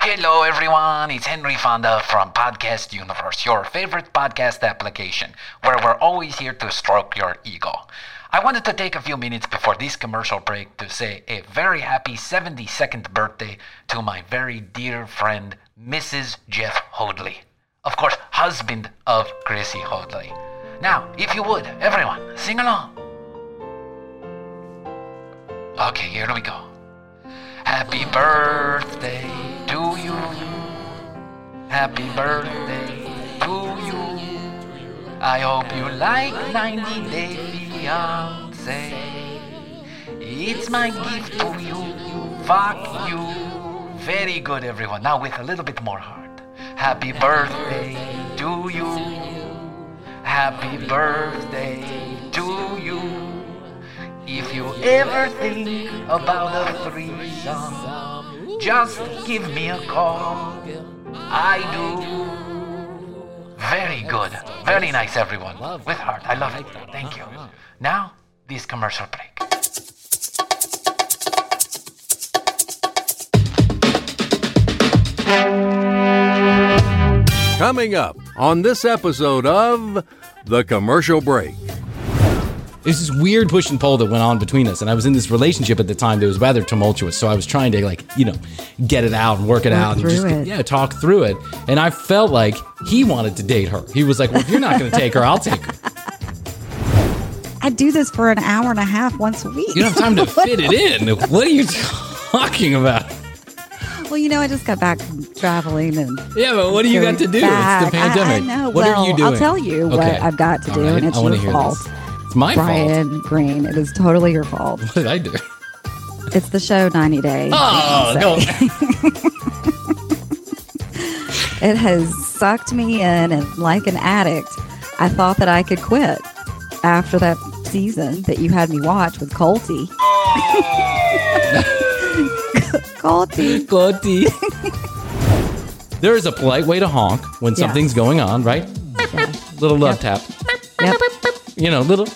Hello everyone, it's Henry Fonda from Podcast Universe, your favorite podcast application, where we're always here to stroke your ego. I wanted to take a few minutes before this commercial break to say a very happy 72nd birthday to my very dear friend, Mrs. Jeff Hoadley. Of course, husband of Krissy Hoadley. Now, if you would, everyone, sing along. Okay, here we go. Happy birthday to you. Happy birthday to you. I hope you like 90 Day Fiance. It's my gift to you. Fuck you. Very good, everyone. Now with a little bit more heart. Happy birthday to you. Happy birthday to you. If you ever think about a threesome, just give me a call. I do. Very good. Very nice, everyone. With heart. I love it. Thank you. Now, this commercial break. Coming up on this episode of The Commercial Break. There's this weird push and pull that went on between us, and I was in this relationship at the time that was rather tumultuous, so I was trying to, like, you know, get it out and work it out and just talk through it. And I felt like he wanted to date her. He was like, well, if you're not going to take her, I'll take her. I do this for an hour and a half once a week. You don't have time to fit it in. What are you talking about? Well, you know, I just got back from traveling. And yeah, but what do you got to do? Back. It's the pandemic. I know. What are you doing? I'll tell you what I've got to do, and it's your fault. It's my fault. Bryan Green, it is totally your fault. What did I do? It's the show 90 Day. Oh, no. It has sucked me in, and like an addict, I thought that I could quit after that season that you had me watch with Colty. Colty. There is a polite way to honk when something's going on, right? Yeah. Little love tap. Yep. You know, little,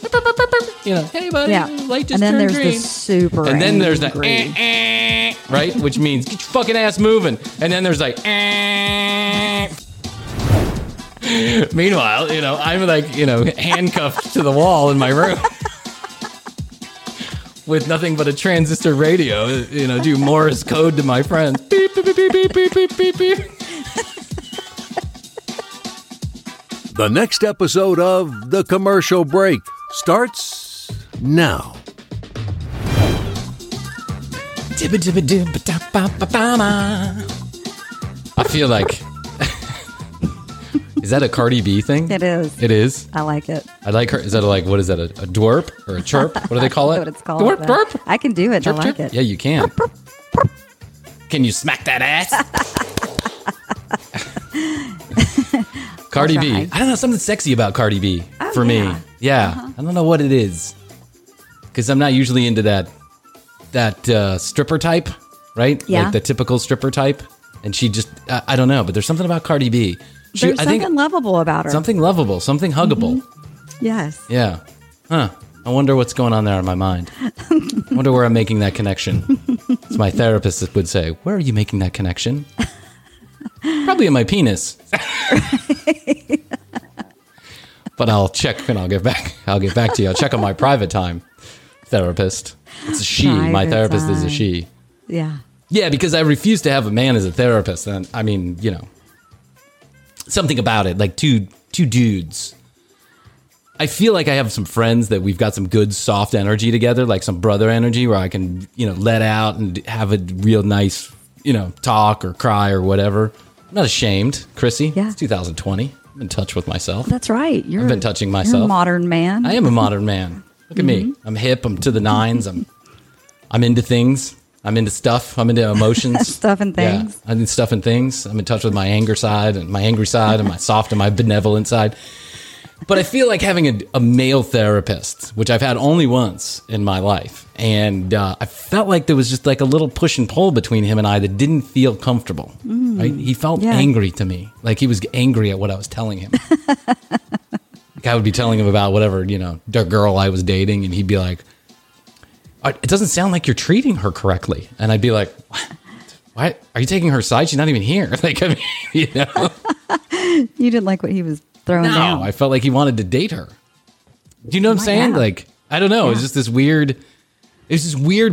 you know, hey, buddy, light just turned green. And then there's the super And then there's the, right? Which means, get your fucking ass moving. And then there's like, Meanwhile, you know, I'm like, you know, handcuffed to the wall in my room with nothing but a transistor radio, you know, do Morse code to my friends. Beep, beep, beep, beep, beep, beep, beep, beep. The next episode of The Commercial Break starts now. I feel like... Is that a Cardi B thing? It is. It is? I like it. I like her. Is that like, what is that, a dwerp or a chirp? What do they call it? I don't know what it's called. Dwerp, burp? I can do it. Chirp, I like chirp. It. Yeah, you can. Burp, burp, burp. Can you smack that ass? Cardi B. I don't know, something sexy about Cardi B for me. Yeah. Uh-huh. I don't know what it is. Because I'm not usually into that stripper type, right? Yeah. Like the typical stripper type. And she just, I don't know, but there's something about Cardi B. There's something lovable about her. Something lovable, something huggable. Mm-hmm. Yes. Yeah. Huh. I wonder what's going on there in my mind. I wonder where I'm making that connection. As my therapist would say, where are you making that connection? Probably in my penis. But I'll check and I'll get back to you. I'll check on my private time therapist. It's a she. My therapist is a she. Yeah. Yeah, because I refuse to have a man as a therapist. And I mean, you know, something about it, like two dudes. I feel like I have some friends that we've got some good soft energy together, like some brother energy where I can, you know, let out and have a real nice, you know, talk or cry or whatever. I'm not ashamed, Krissy. Yeah. It's 2020. I'm in touch with myself. That's right. I've been touching myself. You're a modern man. I am a modern man. Look at me. I'm hip. I'm to the nines. I'm into things. I'm into stuff. I'm into emotions. Stuff and things. Yeah, I'm into stuff and things. I'm in touch with my anger side and my angry side and my soft and my benevolent side. But I feel like having a male therapist, which I've had only once in my life, and I felt like there was just like a little push and pull between him and I that didn't feel comfortable. Mm. Right? He felt angry to me, like he was angry at what I was telling him. Like I would be telling him about whatever, you know, the girl I was dating, and he'd be like, "It doesn't sound like you're treating her correctly," and I'd be like, "What? What? Are you taking her side? She's not even here." Like, I mean, you know, you didn't like what he was. No, I felt like he wanted to date her. Do you know what I'm saying? Yeah. Like, I don't know. Yeah. It was just this weird,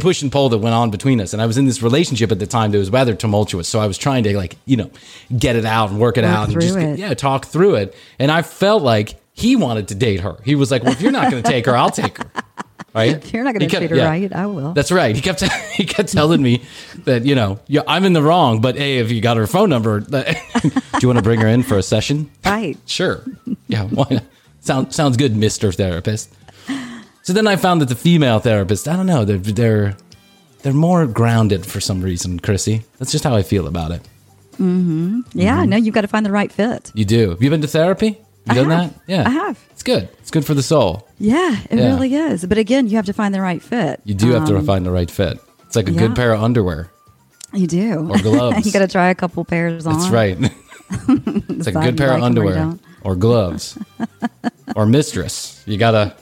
push and pull that went on between us. And I was in this relationship at the time that was rather tumultuous. So I was trying to, like, you know, get it out and work it out and just, talk through it. And I felt like he wanted to date her. He was like, well, if you're not going to take her, I'll take her. Right? If you're not going to treat her right, I will. That's right. He kept telling me that, you know, I'm in the wrong, but hey, if you got her phone number, do you want to bring her in for a session? Right. Sure. Yeah. Why not? Sounds good, Mr. Therapist. So then I found that the female therapist, I don't know, they're more grounded for some reason, Krissy. That's just how I feel about it. Mm-hmm. Yeah. Mm-hmm. No, you've got to find the right fit. You do. Have you been to therapy? You done that? Yeah. I have. It's good. It's good for the soul. Yeah, it really is. But again, you have to find the right fit. You do have to find the right fit. It's like a good pair of underwear. You do. Or gloves. You got to try a couple pairs on. That's right. It's like a good pair of underwear or gloves or mistress. You got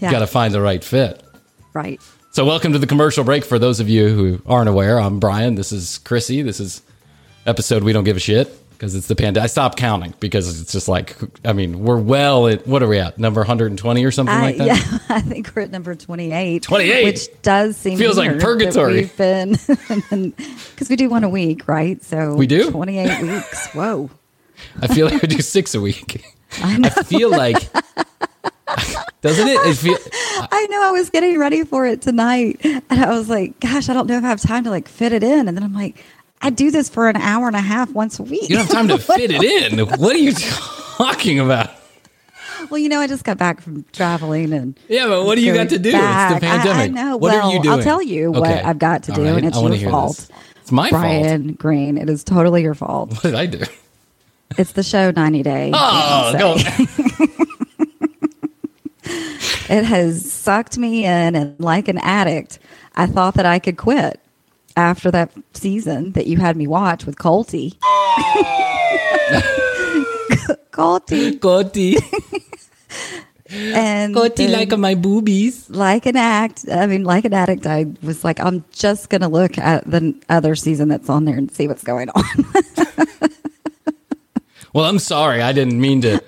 to find the right fit. Right. So welcome to the commercial break. For those of you who aren't aware, I'm Bryan. This is Krissy. This is episode We Don't Give a Shit. Because it's the pandemic. I stopped counting because it's just like, I mean, we're what are we at? Number 120 or something like that? Yeah, I think we're at number 28. 28! Which does seem feels like purgatory. Because we do one a week, right? So we do? 28 weeks. Whoa. I feel like we do 6 a week. I know. I feel like... Doesn't it? I know. I was getting ready for it tonight. And I was like, gosh, I don't know if I have time to like fit it in. And then I'm like... I do this for an hour and a half once a week. You don't have time to fit it in. What are you talking about? Well, you know, I just got back from traveling and but what do you got to do? It's the pandemic. I know. What are you doing? I'll tell you what I've got to do, and it's your fault. It's my fault, Bryan Green. It is totally your fault. What did I do? It's the show 90 Day. Oh, no. It has sucked me in, and like an addict, I thought that I could quit. After that season that you had me watch with Colty. Colty. And Colty like my boobies. Like an addict, I was like, I'm just going to look at the other season that's on there and see what's going on. Well, I'm sorry. I didn't mean to.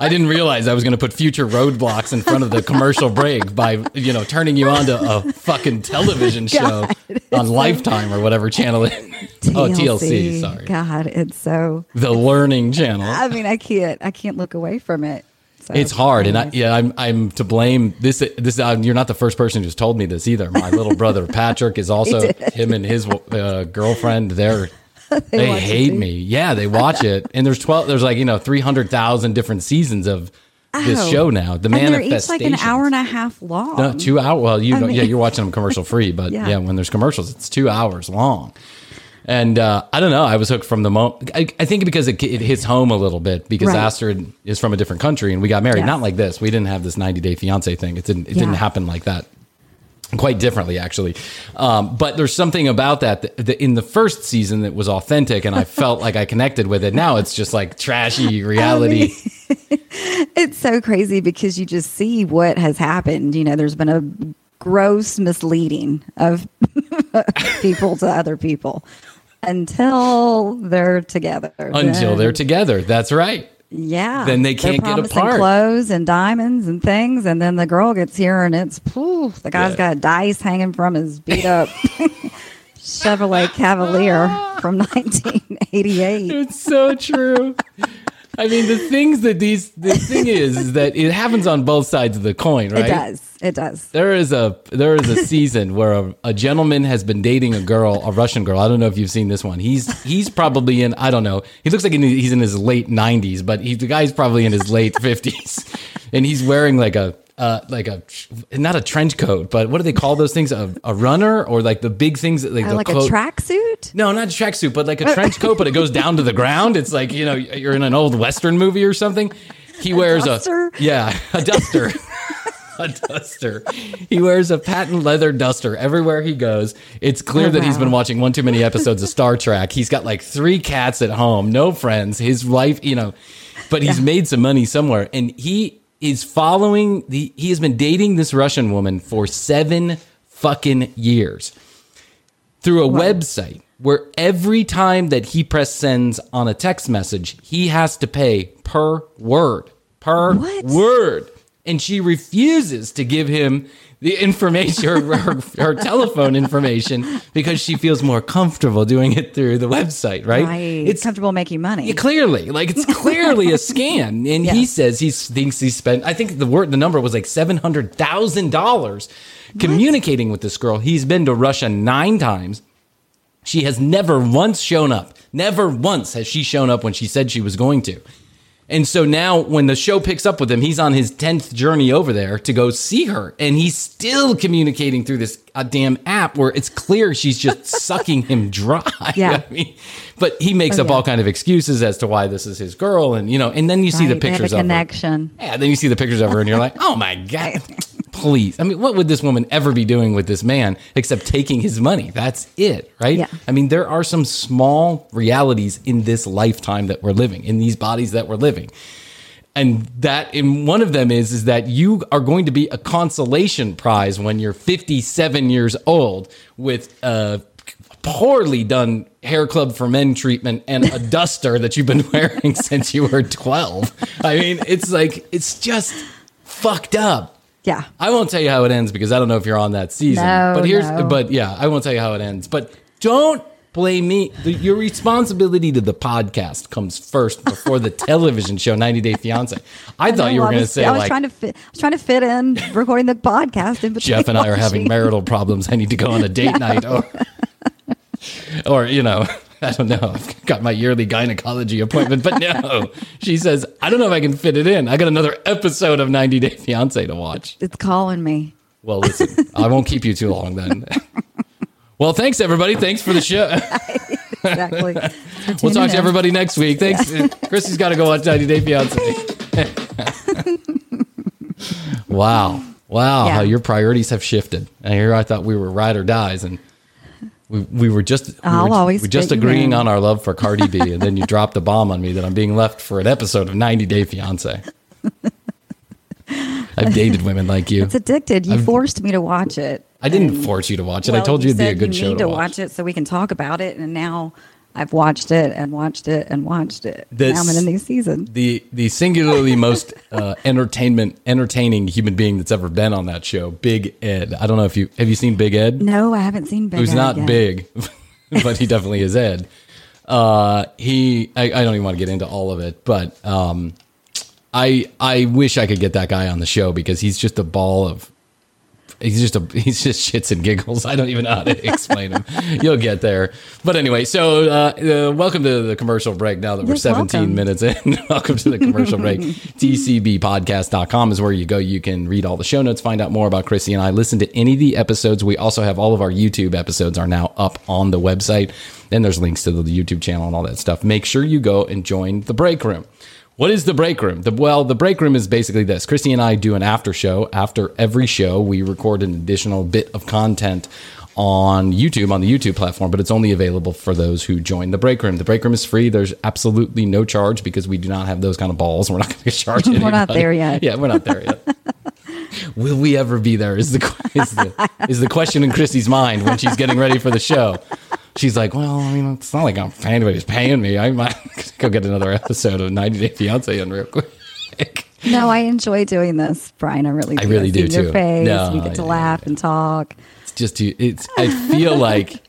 I didn't realize I was going to put future roadblocks in front of the commercial break by, you know, turning you on to a fucking television show on Lifetime or whatever channel it is. Oh, TLC, sorry. God, it's so... The Learning Channel. I mean, I can't look away from it. So. It's hard, and I'm to blame. This you're not the first person who's told me this either. My little brother Patrick is also, him and his girlfriend, they're... They hate me. Yeah, they watch it. And there's there's 300,000 different seasons of this show now. The Manifestations. It's like an hour and a half long. No, 2 hours. Well, you're watching them commercial free, but yeah, when there's commercials, it's 2 hours long. And I don't know. I was hooked from the moment. I think because it hits home a little bit because Astrid is from a different country and we got married. Yes. Not like this. We didn't have this 90 Day Fiance thing. It didn't happen like that. Quite differently, actually. But there's something about that in the first season that was authentic, and I felt like I connected with it. Now it's just like trashy reality. I mean, it's so crazy because you just see what has happened. You know, there's been a gross misleading of people to other people until they're together. That's right. Yeah. Then they can't get apart. Clothes and diamonds and things. And then the girl gets here and it's, the guy's got dice hanging from his beat up Chevrolet Cavalier from 1988. It's so true. I mean, the thing is that it happens on both sides of the coin, right? It does. It does. There is a season where a gentleman has been dating a girl, a Russian girl. I don't know if you've seen this one. He's probably in, I don't know. He looks like he's in his late 90s, but the guy's probably in his late 50s, and he's wearing like a not a trench coat, but what do they call those things? A runner, or like the big things that like a tracksuit? No, not a tracksuit, but like a trench coat, but it goes down to the ground. It's like, you know, you're in an old Western movie or something. He wears a duster. A duster. He wears a patent leather duster everywhere he goes. It's clear that he's been watching one too many episodes of Star Trek. He's got like 3 cats at home, no friends, his wife, you know, but he's made some money somewhere, and he has been dating this Russian woman for 7 fucking years through a website where every time that he press sends on a text message, he has to pay per word. And she refuses to give him the information, her telephone information, because she feels more comfortable doing it through the website, right? It's comfortable making money. Yeah, clearly. Like, it's clearly a scam. And he says he thinks he spent, I think the number was like $700,000 communicating with this girl. He's been to Russia 9 times. She has never once shown up. Never once has she shown up when she said she was going to. And so now when the show picks up with him, he's on his 10th journey over there to go see her. And he's still communicating through this damn app where it's clear she's just sucking him dry. Yeah. I mean, but he makes up all kind of excuses as to why this is his girl. And, you know, and then you see the pictures of her. Yeah. Then you see the pictures of her and you're like, oh my God, please. I mean, what would this woman ever be doing with this man except taking his money? That's it. Right. Yeah. I mean, there are some small realities in this lifetime that we're living, in these bodies that we're living. And that in one of them is that you are going to be a consolation prize when you're 57 years old with a poorly done hair club for men treatment and a duster that you've been wearing since you were 12. I mean, it's like, it's just fucked up. Yeah. I won't tell you how it ends because I don't know if you're on that season, I won't tell you how it ends, but don't blame me. Your responsibility to the podcast comes first before the television show 90 Day Fiance. I thought you were going to say I was trying to fit in recording the podcast in between. Jeff and I are having marital problems. I need to go on a date night or you know, I don't know. I've got my yearly gynecology appointment, but no. She says, I don't know if I can fit it in. I got another episode of 90 Day Fiance to watch. It's calling me. Well, listen, I won't keep you too long then. Well, thanks, everybody. Thanks for the show. Exactly. We'll talk to everybody next week. Thanks. Yeah. Krissy's got to go watch 90 Day Fiancé. Wow. Yeah. How your priorities have shifted. And here I thought we were ride or dies. And we were just agreeing on our love for Cardi B. And then you dropped a bomb on me that I'm being left for an episode of 90 Day Fiancé. I've dated women like you. It's addicted. You forced me to watch it. I didn't force you to watch it. Well, I told you it'd be a good show to watch. You need to watch it so we can talk about it. And now I've watched it and watched it and watched it. Now I'm in a new season. The singularly most entertaining human being that's ever been on that show, Big Ed. I don't know if have you seen Big Ed? No, I haven't seen Big Ed. Who's not yet. Big, but he definitely is Ed. I don't even want to get into all of it, but I wish I could get that guy on the show because he's just a ball of... He's just shits and giggles. I don't even know how to explain him. You'll get there. But anyway, so welcome to the commercial break now that we're 17 minutes in. Welcome to the commercial break. TCBpodcast.com is where you go. You can read all the show notes, find out more about Krissy and I, listen to any of the episodes. We also have all of our YouTube episodes are now up on the website. Then there's links to the YouTube channel and all that stuff. Make sure you go and join the break room. What is the break room? The break room is basically this. Krissy and I do an after show. After every show, we record an additional bit of content on YouTube, on the YouTube platform, but it's only available for those who join the break room. The break room is free. There's absolutely no charge because we do not have those kind of balls. We're not going to charge anybody. We're not there yet. Yeah, we're not there yet. Will we ever be there is the question in Krissy's mind when she's getting ready for the show. She's like, well, I mean, it's not like anybody's paying me. I might go get another episode of 90 Day Fiance in real quick. No, I enjoy doing this, Bryan. I really do too. Your face. No, you get to laugh and talk. It's just, I feel like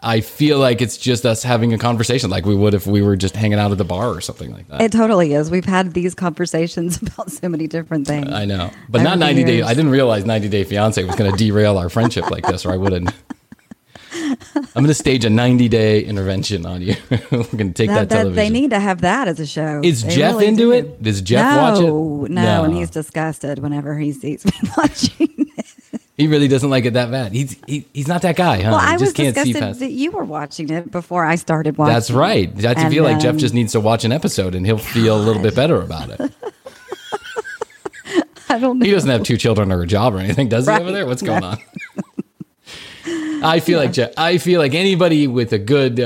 I feel like it's just us having a conversation like we would if we were just hanging out at the bar or something like that. It totally is. We've had these conversations about so many different things. I know. But not 90 Day. I didn't realize 90 Day Fiance was going to derail our friendship like this, or I wouldn't. I'm going to stage a 90-day intervention on you. We're going to take that television. They need to have that as a show. Is they Jeff really into it? Does Jeff watch it? No, and he's disgusted whenever he sees me watching it. He really doesn't like it that bad. He's not that guy, huh? Well, I was disgusted that you were watching it before I started watching it. That's right. I feel like Jeff just needs to watch an episode and he'll feel a little bit better about it. I don't know. He doesn't have two children or a job or anything, does he, over there? What's going on? I feel like Jeff, I feel like anybody with a good,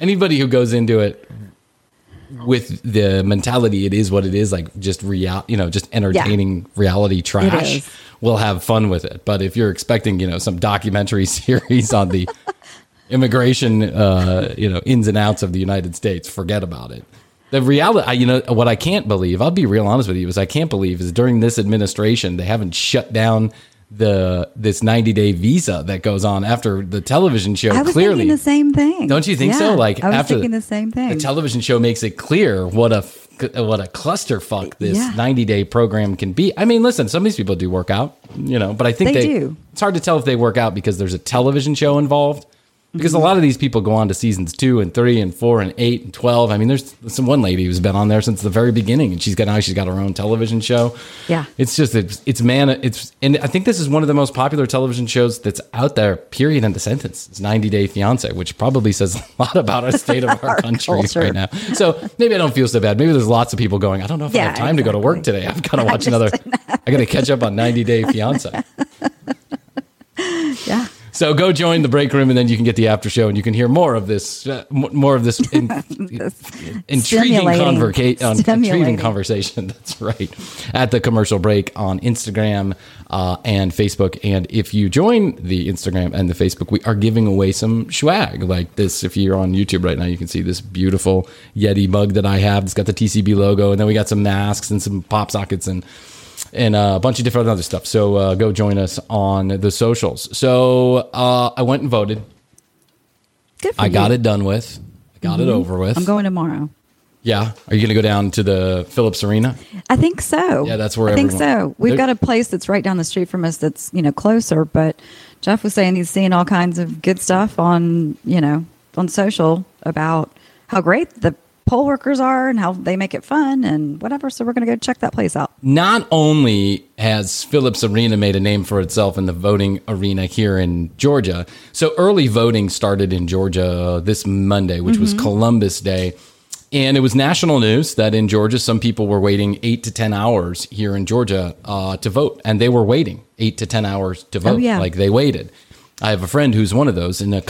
anybody who goes into it with the mentality, it is what it is, like just just entertaining reality trash, will have fun with it. But if you're expecting, some documentary series on the immigration, ins and outs of the United States, forget about it. The reality, what I can't believe, I'll be real honest with you, is during this administration, they haven't shut down this 90-day visa that goes on after the television show. I was thinking the same thing. Don't you think so? Like I was thinking the same thing. The television show makes it clear what a clusterfuck this 90-day program can be. I mean, listen, some of these people do work out, but I think they do. It's hard to tell if they work out because there's a television show involved. Because a lot of these people go on to seasons 2 and 3 and 4 and 8 and 12. I mean, there's one lady who's been on there since the very beginning, and she's got her own television show. Yeah, and I think this is one of the most popular television shows that's out there. Period. End of sentence. It's 90 Day Fiance, which probably says a lot about our state of our country right now. So maybe I don't feel so bad. Maybe there's lots of people going, I don't know if I have time to go to work today. I've got to watch another. I got to catch up on 90 Day Fiance. Yeah. So go join the break room, and then you can get the after show, and you can hear more of this intriguing conversation. That's right. At The Commercial Break on Instagram and Facebook. And if you join the Instagram and the Facebook, we are giving away some swag like this. If you're on YouTube right now, you can see this beautiful Yeti mug that I have. It's got the TCB logo, and then we got some masks and some pop sockets and a bunch of different other stuff. So go join us on the socials. So I went and voted. Good for you. I got it done with. I got it over with. I'm going tomorrow. Yeah. Are you going to go down to the Phillips Arena? I think so. Yeah, that's where I think so. We've got a place that's right down the street from us that's, closer. But Jeff was saying he's seeing all kinds of good stuff on, on social about how great the poll workers are and how they make it fun and whatever. So we're going to go check that place out. Not only has Phillips Arena made a name for itself in the voting arena here in Georgia. So early voting started in Georgia this Monday, which was Columbus Day. And it was national news that in Georgia, some people were waiting 8 to 10 hours here in Georgia to vote. And they were waiting 8 to 10 hours to vote. Oh, yeah. Like they waited. I have a friend who's one of those in a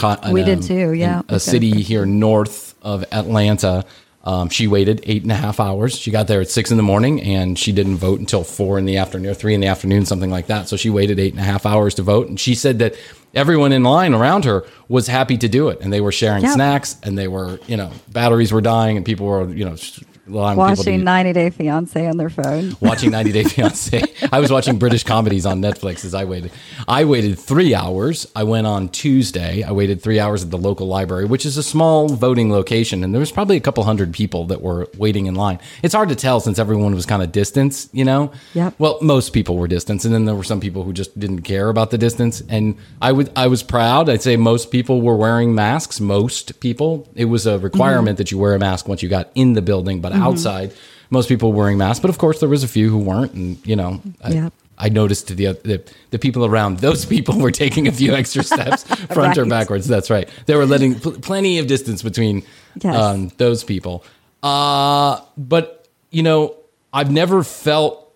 city here north of Atlanta. She waited 8.5 hours. She got there at 6 a.m. and she didn't vote until 4 p.m. or 3 p.m, something like that. So she waited 8.5 hours to vote. And she said that everyone in line around her was happy to do it. And they were sharing snacks and they were, batteries were dying and people were, watching 90 Day Fiance on their phone. Watching 90 Day Fiance. I was watching British comedies on Netflix as I waited. I waited 3 hours. I went on Tuesday. I waited 3 hours at the local library, which is a small voting location. And there was probably a couple hundred people that were waiting in line. It's hard to tell since everyone was kind of distanced, Yep. Well, most people were distanced. And then there were some people who just didn't care about the distance. And I was proud. I'd say most people were wearing masks. Most people. It was a requirement that you wear a mask once you got in the building. But outside, most people were wearing masks. But of course, there was a few who weren't. And, I noticed the people around those people were taking a few extra steps, front or backwards. That's right. They were letting plenty of distance between those people. But, I've never felt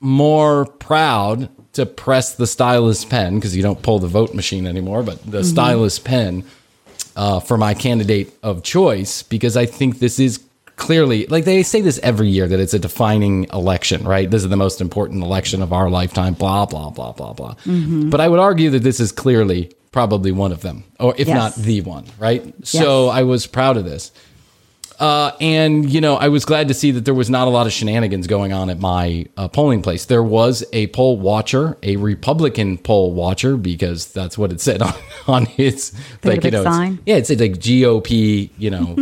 more proud to press the stylus pen, because you don't pull the vote machine anymore, but the stylus pen for my candidate of choice, because I think this is clearly, like they say this every year, that it's a defining election, right? This is the most important election of our lifetime, blah, blah, blah, blah, blah. But I would argue that this is clearly probably one of them, or if not the one, right? Yes. So I was proud of this. And, you know, I was glad to see that there was not a lot of shenanigans going on at my polling place. There was a poll watcher, a Republican poll watcher, because that's what it said on his, like, you know, sign. Yeah, it's like GOP, you know,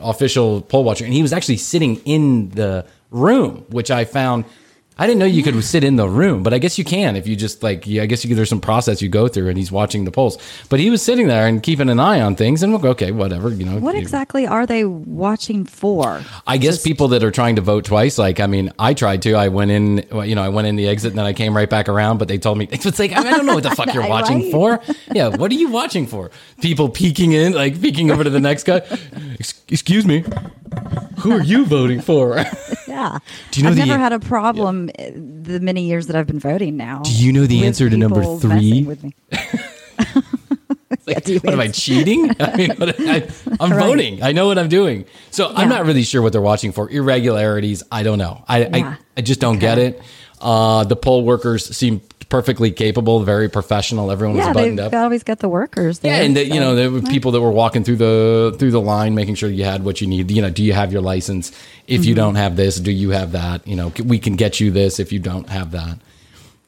official poll watcher. And he was actually sitting in the room, which I found, I didn't know you could sit in the room, but I guess you can if you just like, I guess there's some process you go through, and he's watching the polls. But he was sitting there and keeping an eye on things, and we'll go, okay, whatever, you know. What exactly are they watching for? I guess just people that are trying to vote twice. Like, I mean, I tried to. I went in, you know, I went in the exit, and then I came right back around, but they told me, it's like, I don't know what the fuck you're watching right? for. Yeah, what are you watching for? People peeking in, like peeking over to the next guy. Excuse me. Who are you voting for? Yeah. Do you know I've never had a problem the many years that I've been voting now. Do you know the answer to number 3? With me. Like, yeah, what am I cheating? I mean, I'm right. voting. I know what I'm doing. So yeah. I'm not really sure what they're watching for. Irregularities. I don't know. I just don't get it. The poll workers seem perfectly capable, very professional. Everyone was buttoned up. Yeah, always got the workers there. Yeah, and you know, there were people that were walking through the line, making sure you had what you need. You know, do you have your license? If you don't have this, do you have that? You know, we can get you this if you don't have that.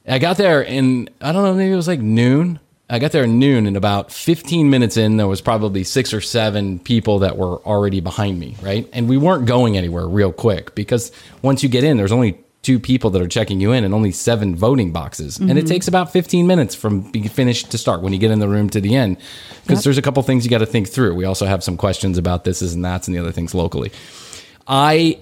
I got there, and I don't know, maybe it was like noon. I got there at noon, and about 15 minutes in, there was probably 6 or 7 people that were already behind me, right? And we weren't going anywhere real quick, because once you get in, there's only 2 people that are checking you in and only 7 voting boxes. And it takes about 15 minutes from being finished to start when you get in the room to the end, because there's a couple things you got to think through. We also have some questions about this and that's and the other things locally. I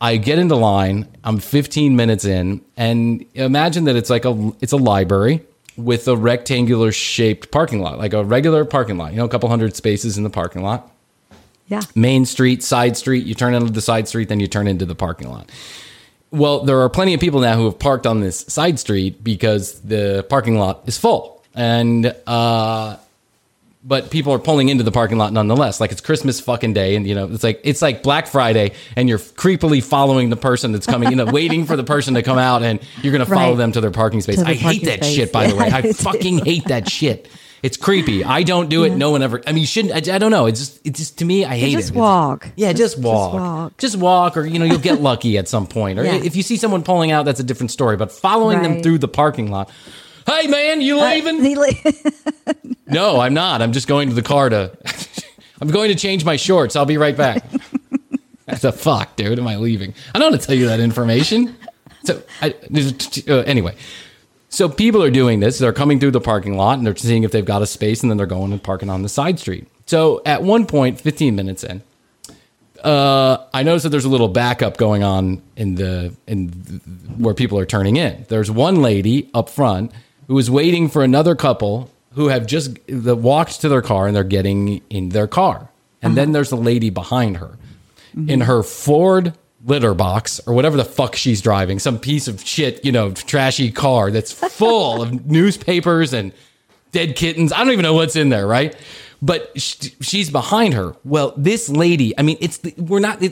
get into line. I'm 15 minutes in, and imagine that it's like it's a library with a rectangular shaped parking lot, like a regular parking lot, you know, a couple hundred spaces in the parking lot. Yeah. Main street, side street, you turn into the side street, then you turn into the parking lot. Well, there are plenty of people now who have parked on this side street because the parking lot is full. And, but people are pulling into the parking lot nonetheless. Like, it's Christmas fucking day. And, you know, it's like Black Friday, and you're creepily following the person that's coming, you know, waiting for the person to come out, and you're going to follow them to their parking space. I hate that shit, by the way. I fucking hate that shit. It's creepy. I don't do it. Yeah. No one ever. I mean, you shouldn't. I don't know. It's just to me, I hate it. Just walk. Yeah, just walk. Just walk, or, you know, you'll get lucky at some point. Or if you see someone pulling out, that's a different story. But following them through the parking lot. Hey, man, you leaving? No, I'm not. I'm just going to the car to. I'm going to change my shorts. I'll be right back. The fuck, dude? Am I leaving? I don't want to tell you that information. So anyway. So people are doing this. They're coming through the parking lot, and they're seeing if they've got a space, and then they're going and parking on the side street. So at one point, 15 minutes in, I noticed that there's a little backup going on in where people are turning in. There's one lady up front who is waiting for another couple who have just walked to their car, and they're getting in their car. And then there's a lady behind her in her Ford litter box or whatever the fuck she's driving, some piece of shit, you know, trashy car that's full of newspapers and dead kittens. I don't even know what's in there, right? But she's behind her. Well, this lady, I mean,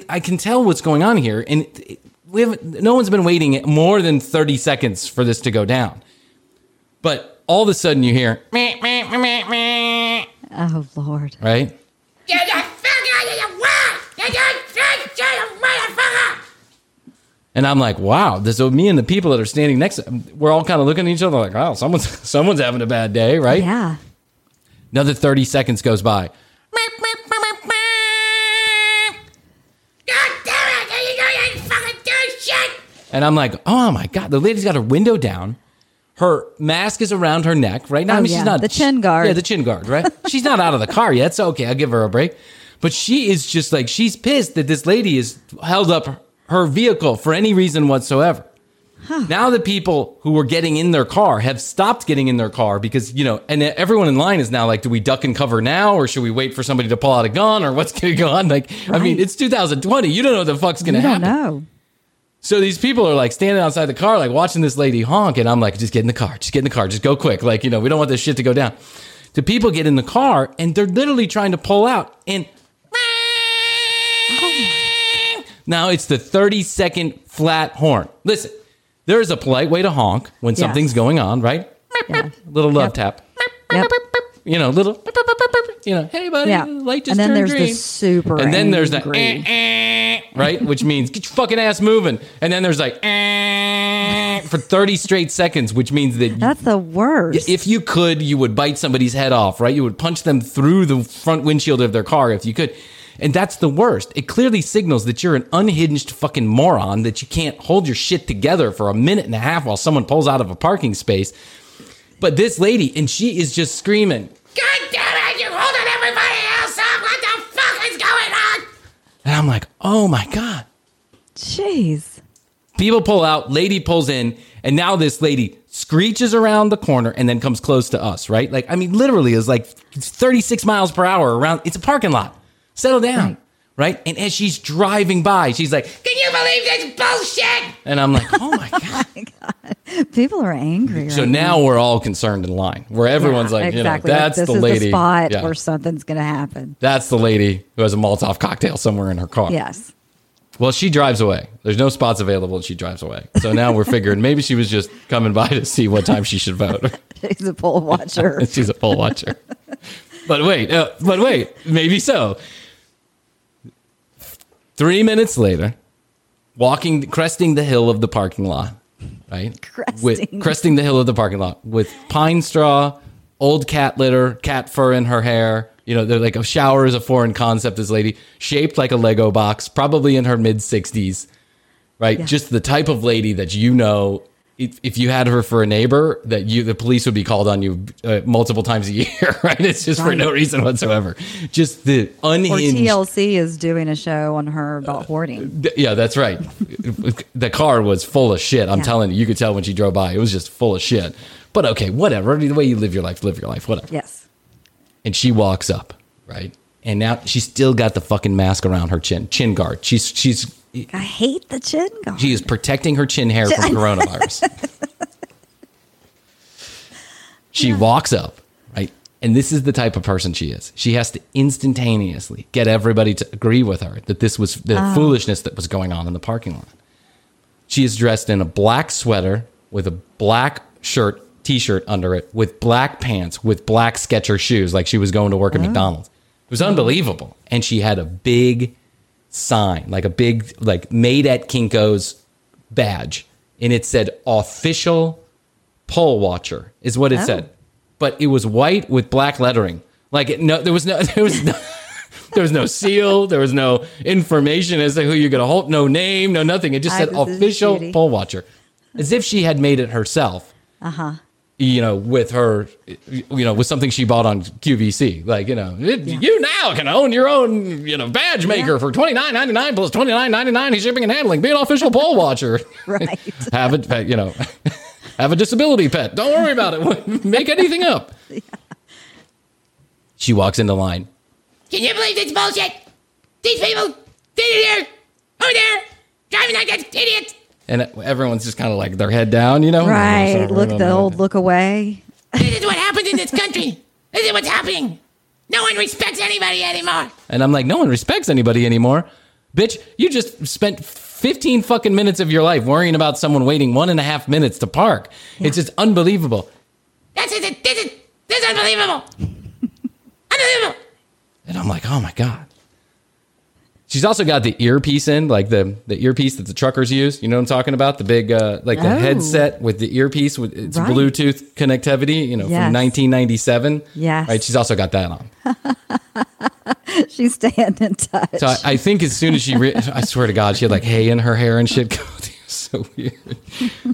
I can tell what's going on here. And no one's been waiting more than 30 seconds for this to go down. But all of a sudden you hear, meh, meh, meh, meh. Oh, Lord. Right? Get the fuck out of the world! Get the motherfucker! And I'm like, wow. So me and the people that are standing next to him, we're all kind of looking at each other like, oh, someone's having a bad day, right? Yeah. Another 30 seconds goes by. God damn it! You don't fucking do shit! And I'm like, oh my God, the lady's got her window down. Her mask is around her neck, right? Now, I mean, she's not the chin guard. Yeah, the chin guard, right? She's not out of the car yet, so okay, I'll give her a break. But she is just like, she's pissed that this lady has held up her vehicle for any reason whatsoever. Huh. Now the people who were getting in their car have stopped getting in their car because, you know, and everyone in line is now like, do we duck and cover now, or should we wait for somebody to pull out a gun, or what's going to go on? Like, right. I mean, it's 2020. You don't know what the fuck's going to happen. I don't know. So these people are like standing outside the car, like watching this lady honk. And I'm like, just get in the car. Just get in the car. Just go quick. Like, you know, we don't want this shit to go down. The people get in the car, and they're literally trying to pull out. And now it's the 30-second flat horn. Listen, there is a polite way to honk when something's going on, right? Yeah. Little love tap. Yep. you know, little, you know, hey, buddy, yeah. Light just turned green. And then there's the super angry. And then there's the, right? Which means, get your fucking ass moving. And then there's like, for 30 straight seconds, which means that... That's the worst. If you could, you would bite somebody's head off, right? You would punch them through the front windshield of their car if you could. And that's the worst. It clearly signals that you're an unhinged fucking moron, that you can't hold your shit together for a minute and a half while someone pulls out of a parking space. But this lady, and she is just screaming, God damn it, you're holding everybody else up. What the fuck is going on? And I'm like, oh my God. Jeez. People pull out, lady pulls in, and now this lady screeches around the corner and then comes close to us, right? Like, I mean, literally is like 36 miles per hour around. It's a parking lot. Settle down, right? And as she's driving by, she's like, can you believe this bullshit? And I'm like, oh my God. Oh my God. People are angry. So now we're all concerned in line where everyone's like, exactly. You know, that's like, this the lady. Is the spot where something's going to happen. That's the lady who has a Molotov cocktail somewhere in her car. Yes. Well, she drives away. There's no spots available and she drives away. So now we're figuring maybe she was just coming by to see what time she should vote. She's a poll watcher. She's a poll watcher. But wait, maybe so. 3 minutes later, cresting the hill of the parking lot, right? Cresting the hill of the parking lot with pine straw, old cat litter, cat fur in her hair. You know, they're like a shower is a foreign concept. This lady shaped like a Lego box, probably in her mid-60s, right? Yeah. Just the type of lady that, you know, if you had her for a neighbor, that the police would be called on you multiple times a year, right? It's just for no reason whatsoever. Just the unhinged. Or TLC is doing a show on her about hoarding. Yeah, that's right. The car was full of shit. I'm telling you, you could tell when she drove by. It was just full of shit. But okay, whatever. The way you live your life, whatever. Yes. And she walks up, right? And now she's still got the fucking mask around her chin guard. She's. I hate the chin guard. She is protecting her chin hair from coronavirus. She walks up, right? And this is the type of person she is. She has to instantaneously get everybody to agree with her that this was the foolishness that was going on in the parking lot. She is dressed in a black sweater with a black t-shirt under it, with black pants, with black Skechers shoes, like she was going to work at McDonald's. It was unbelievable. And she had a big... sign, like a big, like made at Kinko's badge. And it said official poll watcher is what it said. But it was white with black lettering. Like there was no seal. There was no information as to who you're going to hold. No name, no nothing. It just said official poll watcher, as if she had made it herself. You know, with her, you know, with something she bought on QVC. Like, you know, you now can own your own, you know, badge maker for $29.99 plus $29.99 in shipping and handling. Be an official poll watcher. Right. Have a disability pet. Don't worry about it. Make anything up. Yeah. She walks into line. Can you believe this bullshit? These people, over there, driving like that idiots. And everyone's just kind of like their head down, you know? Right. Sorry, look away. This is what happens in this country. This is what's happening. No one respects anybody anymore. And I'm like, no one respects anybody anymore? Bitch, you just spent 15 fucking minutes of your life worrying about someone waiting 1.5 minutes to park. Yeah. It's just unbelievable. This is unbelievable. Unbelievable. And I'm like, oh my God. She's also got the earpiece in, like the earpiece that the truckers use. You know what I'm talking about? The big, the headset with the earpiece with its Bluetooth connectivity, you know, from 1997. Yes. Right? She's also got that on. She's staying in touch. So I think as soon as I swear to God, she had like hay in her hair and shit. So weird.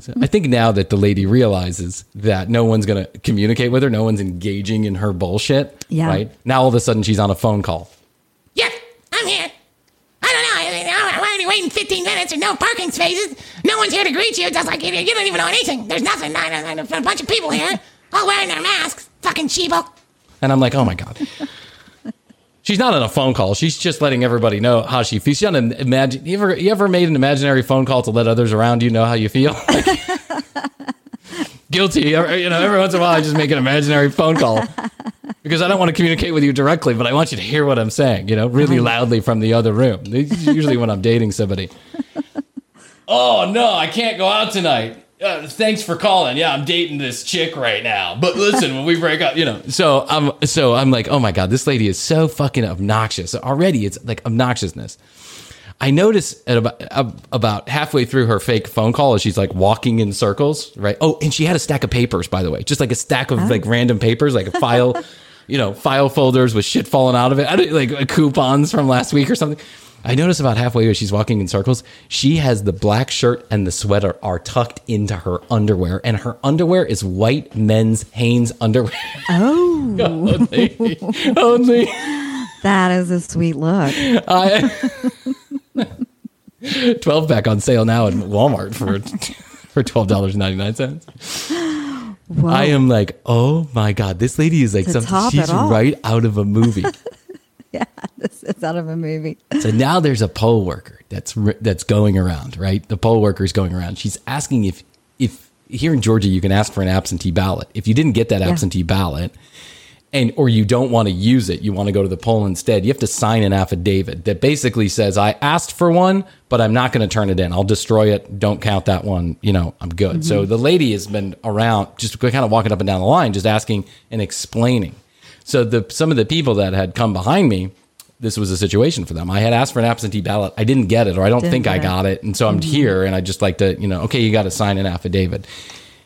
So I think now that the lady realizes that no one's going to communicate with her, no one's engaging in her bullshit. Yeah. Right? Now all of a sudden she's on a phone call. Yeah, I'm here. 15 minutes or no parking spaces. No one's here to greet you. Just like you don't even know anything. There's nothing. A bunch of people here, all wearing their masks. Fucking sheeple. And I'm like, oh my God. She's not on a phone call. She's just letting everybody know how she feels. She's on an you ever made an imaginary phone call to let others around you know how you feel? Guilty. You know, every once in a while I just make an imaginary phone call because I don't want to communicate with you directly, but I want you to hear what I'm saying, you know, really loudly from the other room. This is usually when I'm dating somebody. Oh no, I can't go out tonight. Thanks for calling. Yeah, I'm dating this chick right now. But listen, when we break up, you know. So I'm like, oh my God, this lady is so fucking obnoxious. Already it's like obnoxiousness. I notice at about halfway through her fake phone call as she's like walking in circles, right? Oh, and she had a stack of papers, by the way. Just like a stack of like random papers, like a file, you know, file folders with shit falling out of it. I don't, like coupons from last week or something. I notice about halfway as she's walking in circles, she has the black shirt and the sweater are tucked into her underwear, and her underwear is white men's Hanes underwear. Oh. Only. That is a sweet look. 12 pack on sale now at Walmart for $12.99. Whoa. I am like, oh my God, this lady is like something. She's right out of a movie. Yeah, this is out of a movie. So now there's a poll worker that's going around, right? The poll worker is going around. She's asking if here in Georgia you can ask for an absentee ballot. If you didn't get that absentee ballot, or you don't want to use it, you want to go to the poll instead, you have to sign an affidavit that basically says, I asked for one, but I'm not going to turn it in. I'll destroy it. Don't count that one. You know, I'm good. Mm-hmm. So the lady has been around just kind of walking up and down the line, just asking and explaining. So some of the people that had come behind me, this was a situation for them. I had asked for an absentee ballot. I didn't get it, or I don't think I got it. And so I'm here, and I just like to, you know, okay, you got to sign an affidavit.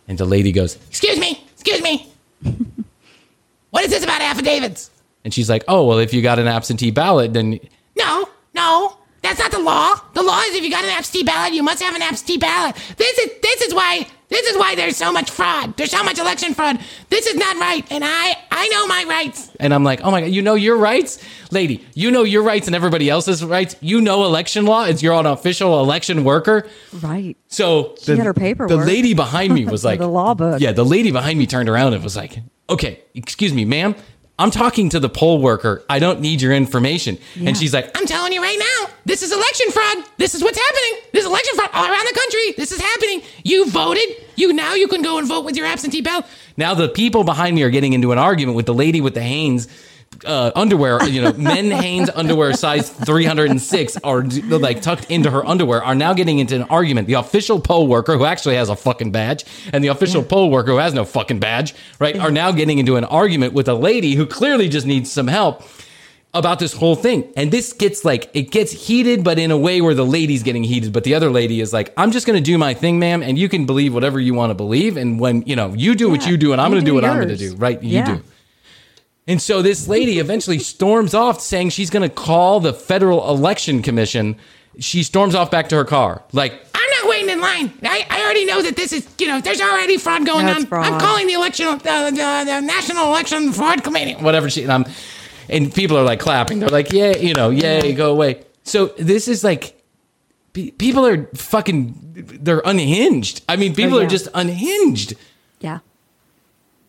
And the lady goes, excuse me. What is this about affidavits? And she's like, oh, well, if you got an absentee ballot, then... No, that's not the law. The law is if you got an absentee ballot, you must have an absentee ballot. This is why there's so much fraud. There's so much election fraud. This is not right, and I know my rights. And I'm like, oh my God, you know your rights? Lady, you know your rights and everybody else's rights. You know election law. You're an official election worker. Right. So she had her paperwork. The lady behind me was like... the law book. Yeah, the lady behind me turned around and was like... Okay, excuse me, ma'am. I'm talking to the poll worker. I don't need your information. Yeah. And she's like, I'm telling you right now, this is election fraud. This is what's happening. This is election fraud all around the country. This is happening. You voted. Now you can go and vote with your absentee ballot. Now the people behind me are getting into an argument with the lady with the Hanes underwear, you know, men Hanes underwear size 306 are like tucked into her underwear are now getting into an argument. The official poll worker who actually has a fucking badge and the official poll worker who has no fucking badge, right, are now getting into an argument with a lady who clearly just needs some help about this whole thing. And this gets like, it gets heated, but in a way where the lady's getting heated, but the other lady is like, I'm just going to do my thing, ma'am. And you can believe whatever you want to believe. And when, you know, you do what you do and I'm going to do what I'm going to do, right? You do. And so this lady eventually storms off saying she's going to call the Federal Election Commission. She storms off back to her car. Like, I'm not waiting in line. I already know that this is, you know, there's already fraud going on. Fraud. I'm calling the election, the National Election Fraud Committee, whatever. And people are like clapping. They're like, yeah, you know, yay, go away. So this is like, people are fucking, they're unhinged. I mean, people are just unhinged. Yeah.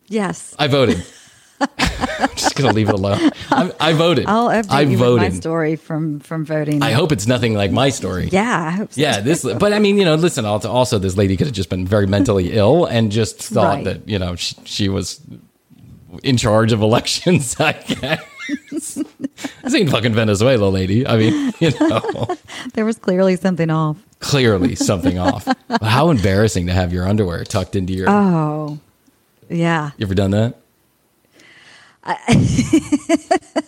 Yes. I voted. I'm just gonna leave it alone. I voted. I'll update you with my story from voting. I hope it's nothing like my story. Yeah, I hope so. Yeah, this. But I mean, you know, listen. Also, this lady could have just been very mentally ill and just thought that you know she was in charge of elections. I guess. This ain't fucking Venezuela, lady. I mean, you know, there was clearly something off. How embarrassing to have your underwear tucked into your. Oh, yeah. You ever done that?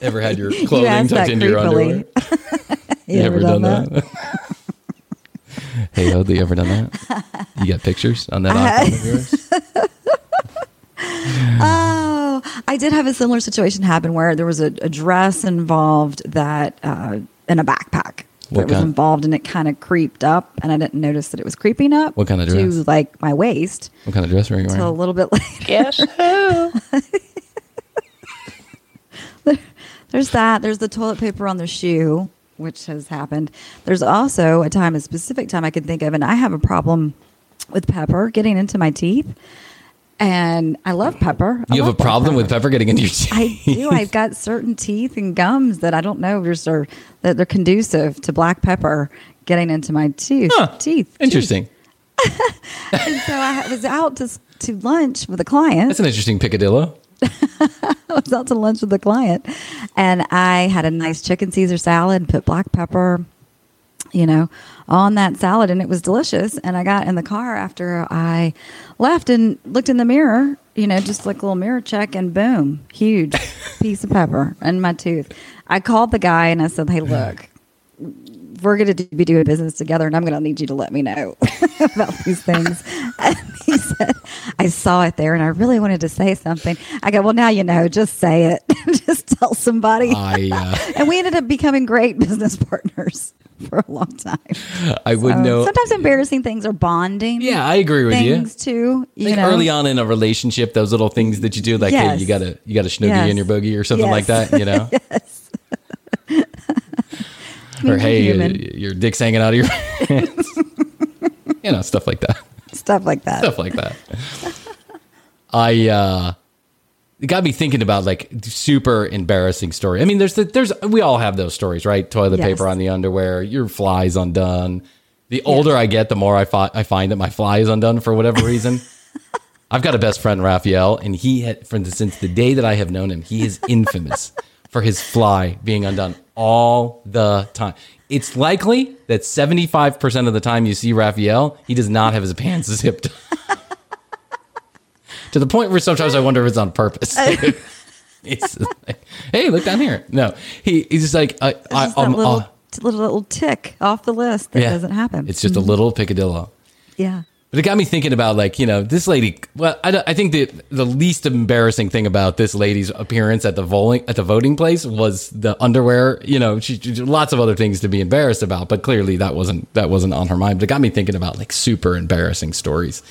Ever had your clothing tucked into your underwear? You ever done that? Hey, Hoadley, you ever done that? You got pictures on that iPhone of yours? Oh, I did have a similar situation happen where there was a dress involved that in a backpack. It was involved and it kind of creeped up and I didn't notice that it was creeping up. What kind of dress? To like my waist. What kind of dress were you wearing? Until a little bit later. Guess who? There's that. There's the toilet paper on the shoe, which has happened. There's also a specific time I can think of, and I have a problem with pepper getting into my teeth. And I love pepper. You have a problem with pepper getting into your teeth? I do. I've got certain teeth and gums that I don't know that they're conducive to black pepper getting into my teeth. Huh. Interesting. And so I was out to lunch with a client. That's an interesting picadillo. I was out to lunch with a client and I had a nice chicken Caesar salad, put black pepper you know, on that salad, and it was delicious. And I got in the car after I left and looked in the mirror, you know, just like a little mirror check, and boom, huge piece of pepper in my tooth. I called the guy and I said, hey, look, we're going to be doing business together, and I'm going to need you to let me know about these things. And he said, I saw it there, and I really wanted to say something. I go, well, now you know, just say it. Just tell somebody. And we ended up becoming great business partners for a long time. I would know. Sometimes embarrassing things are bonding. Yeah, I agree with you. Things too. You know? Early on in a relationship, those little things that you do, like, yes, hey, you got a snoogie in your boogie or something like that, you know? Or, hey, your dick's hanging out of your pants. You know, stuff like that. It got me thinking about, like, super embarrassing story. I mean, we all have those stories, right? Toilet paper on the underwear, your fly's undone. The older I get, the more I find that my fly is undone for whatever reason. I've got a best friend, Raphael, and since the day that I have known him, he is infamous for his fly being undone all the time. It's likely that 75% of the time you see Raphael, he does not have his pants zipped to the point where sometimes I wonder if it's on purpose. It's like, hey, look down here. No, he's just like, little tick off the list that doesn't happen. It's just a little picadillo. Yeah. But it got me thinking about, like, you know, this lady. Well, I think the least embarrassing thing about this lady's appearance at the voting place was the underwear. You know, she lots of other things to be embarrassed about, but clearly that wasn't on her mind. But it got me thinking about, like, super embarrassing stories,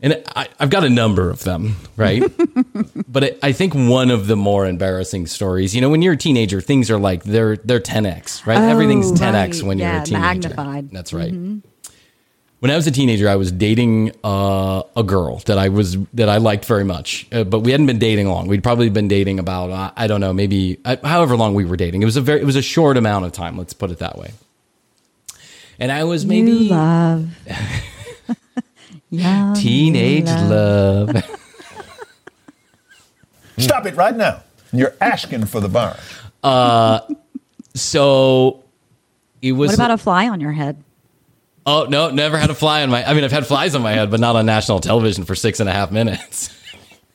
and I've got a number of them, right? But I think one of the more embarrassing stories, you know, when you're a teenager, things are like they're 10x, right? Everything's 10x when you're a teenager. Magnified. That's right. Mm-hmm. When I was a teenager, I was dating a girl that I liked very much, but we hadn't been dating long. We'd probably been dating about, I don't know, maybe however long we were dating. It was a short amount of time. Let's put it that way. And I was maybe teenage love. Stop it right now! You're asking for the barn. So it was. What about a fly on your head? Oh, no, never had a fly on my... I mean, I've had flies on my head, but not on national television for 6.5 minutes.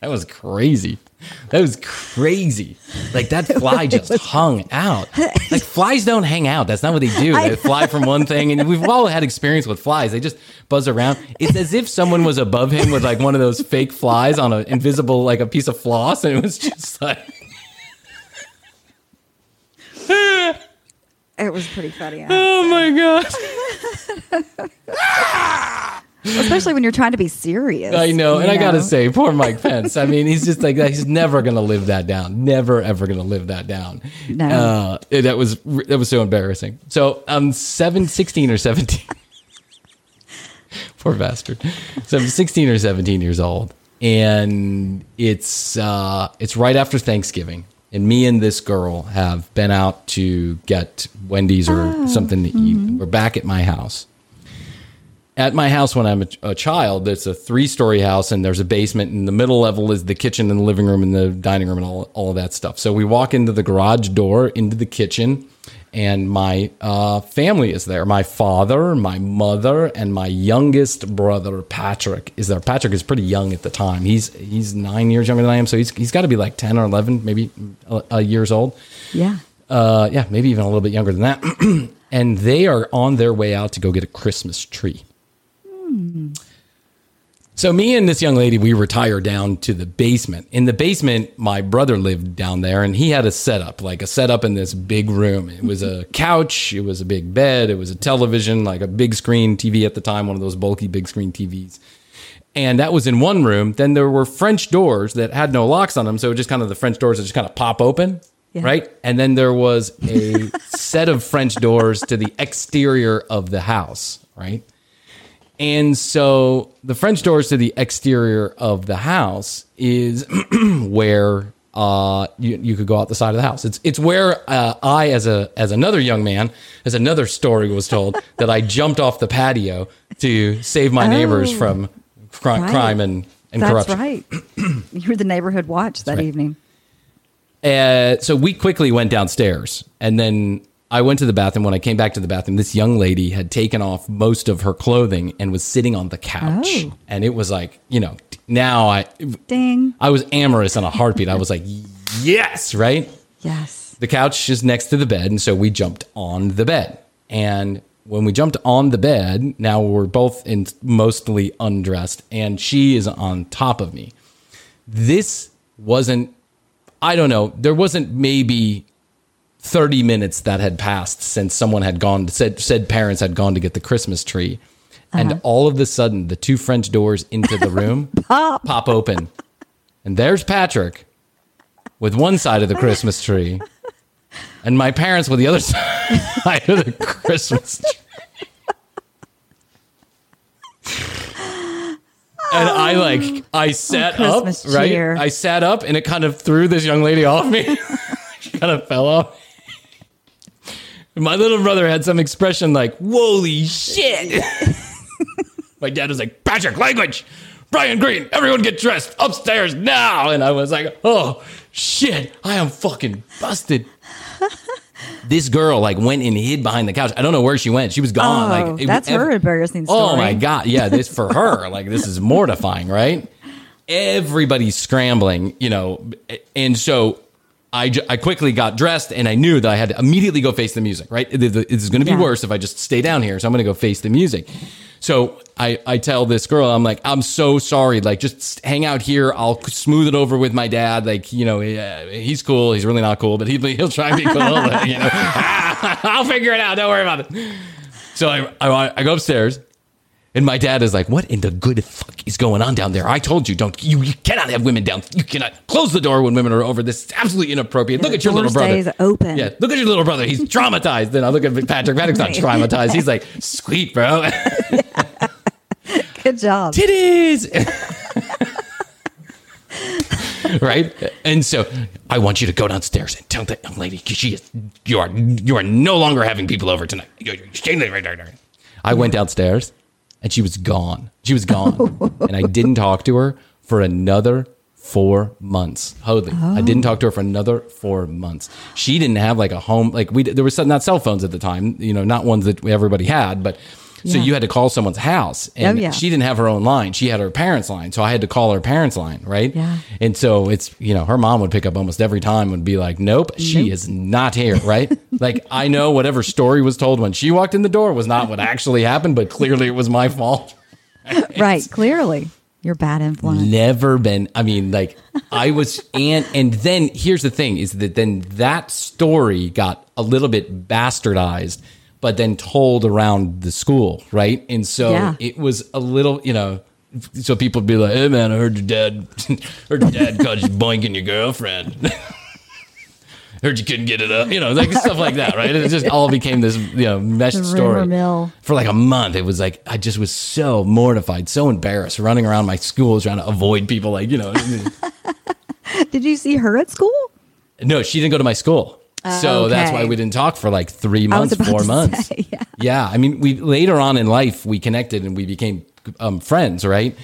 That was crazy. Like, that fly just hung out. Like, flies don't hang out. That's not what they do. They fly from one thing, and we've all had experience with flies. They just buzz around. It's as if someone was above him with, like, one of those fake flies on an invisible, like, a piece of floss, and it was just like... It was pretty funny. Actually. Oh, my gosh. Especially when you're trying to be serious. I know. And I got to say, poor Mike Pence. I mean, he's just like that. He's never going to live that down. Never, ever going to live that down. No. That was so embarrassing. So I'm 16 or 17. Poor bastard. So I'm 16 or 17 years old. And it's right after Thanksgiving. And me and this girl have been out to get Wendy's or something to eat. We're back at my house. At my house when I'm a child, it's a 3-story house, and there's a basement, and the middle level is the kitchen and the living room and the dining room and all of that stuff. So we walk into the garage door, into the kitchen, and my family is there. My father, my mother, and my youngest brother, Patrick, is there. Patrick is pretty young at the time. He's 9 years younger than I am, so he's got to be like 10 or 11, maybe years old. Yeah. Yeah, maybe even a little bit younger than that. And they are on their way out to go get a Christmas tree. Mm. So me and this young lady, we retire down to the basement. In the basement, my brother lived down there, and he had a setup in this big room. It was a couch. It was a big bed. It was a television, like a big screen TV at the time, one of those bulky big screen TVs. And that was in one room. Then there were French doors that had no locks on them. So just kind of the French doors that just kind of pop open. Yeah. Right. And then there was a set of French doors to the exterior of the house. Right. And so the French doors to the exterior of the house is where you could go out the side of the house. It's where I, as another young man, as another story was told, that I jumped off the patio to save my neighbors from crime and corruption. That's right. You were the neighborhood watch that evening. So we quickly went downstairs, and then I went to the bathroom. When I came back to the bathroom, this young lady had taken off most of her clothing and was sitting on the couch. Oh. And it was like, you know, now I was amorous in a heartbeat. I was like, yes, right? Yes. The couch is next to the bed. And so we jumped on the bed. And when we jumped on the bed, now we're both in mostly undressed and she is on top of me. This wasn't, I don't know, there wasn't maybe 30 minutes that had passed since someone had gone, said parents had gone to get the Christmas tree. And all of a sudden, the two French doors into the room pop open. And there's Patrick with one side of the Christmas tree and my parents with the other side of the Christmas tree. And I sat up, right? Cheer. I sat up and it kind of threw this young lady off me. She kind of fell off. My little brother had some expression like, holy shit. My dad was like, Patrick, language, Bryan Green, everyone get dressed upstairs now. And I was like, oh, shit, I am fucking busted. This girl like went and hid behind the couch. I don't know where she went. She was gone. Oh, like that's her embarrassing story. Oh, my God. Yeah, this for her. Like, this is mortifying, right? Everybody's scrambling, you know, and so... I quickly got dressed and I knew that I had to immediately go face the music, right? It's going to be worse if I just stay down here. So I'm going to go face the music. So I tell this girl, I'm like, I'm so sorry. Like, just hang out here. I'll smooth it over with my dad. Like, you know, he's cool. He's really not cool, but he'll try and be cool. But, you know, I'll figure it out. Don't worry about it. So I go upstairs. And my dad is like, what in the good fuck is going on down there? I told you, you cannot have women down. You cannot close the door when women are over. This is absolutely inappropriate. Yeah, look at your little brother. The door stays open. Yeah, look at your little brother. He's traumatized. Then I look at Patrick. Patrick's not traumatized. He's like, sweet, bro. Good job. Titties. Right? And so I want you to go downstairs and tell that young lady, you are no longer having people over tonight. I went downstairs. And she was gone. She was gone. And I didn't talk to her for another 4 months. Hoadley. Oh. I didn't talk to her for another 4 months. She didn't have like a home. Like there were not cell phones at the time, you know, not ones that everybody had. But so you had to call someone's house. And she didn't have her own line. She had her parents' line. So I had to call her parents' line. Right. Yeah. And so it's, you know, her mom would pick up almost every time and be like, nope, she is not here. Right. Like, I know whatever story was told when she walked in the door was not what actually happened, but clearly it was my fault. Right. Clearly. You're bad influence. Never been. I mean, like I was. And then here's the thing is that then that story got a little bit bastardized, but then told around the school, right? And so it was a little, you know, so people would be like, hey, man, I heard your dad caught you boinking your girlfriend. Heard you couldn't get it up, you know, like stuff like that, right? It just all became this, you know, meshed story. Mill. For like a month, it was like, I just was so mortified, so embarrassed, running around my school trying to avoid people like, you know. Did you see her at school? No, she didn't go to my school. So that's why we didn't talk for like 3 months, 4 months. Say, yeah. I mean, we later on in life, we connected and we became friends, right?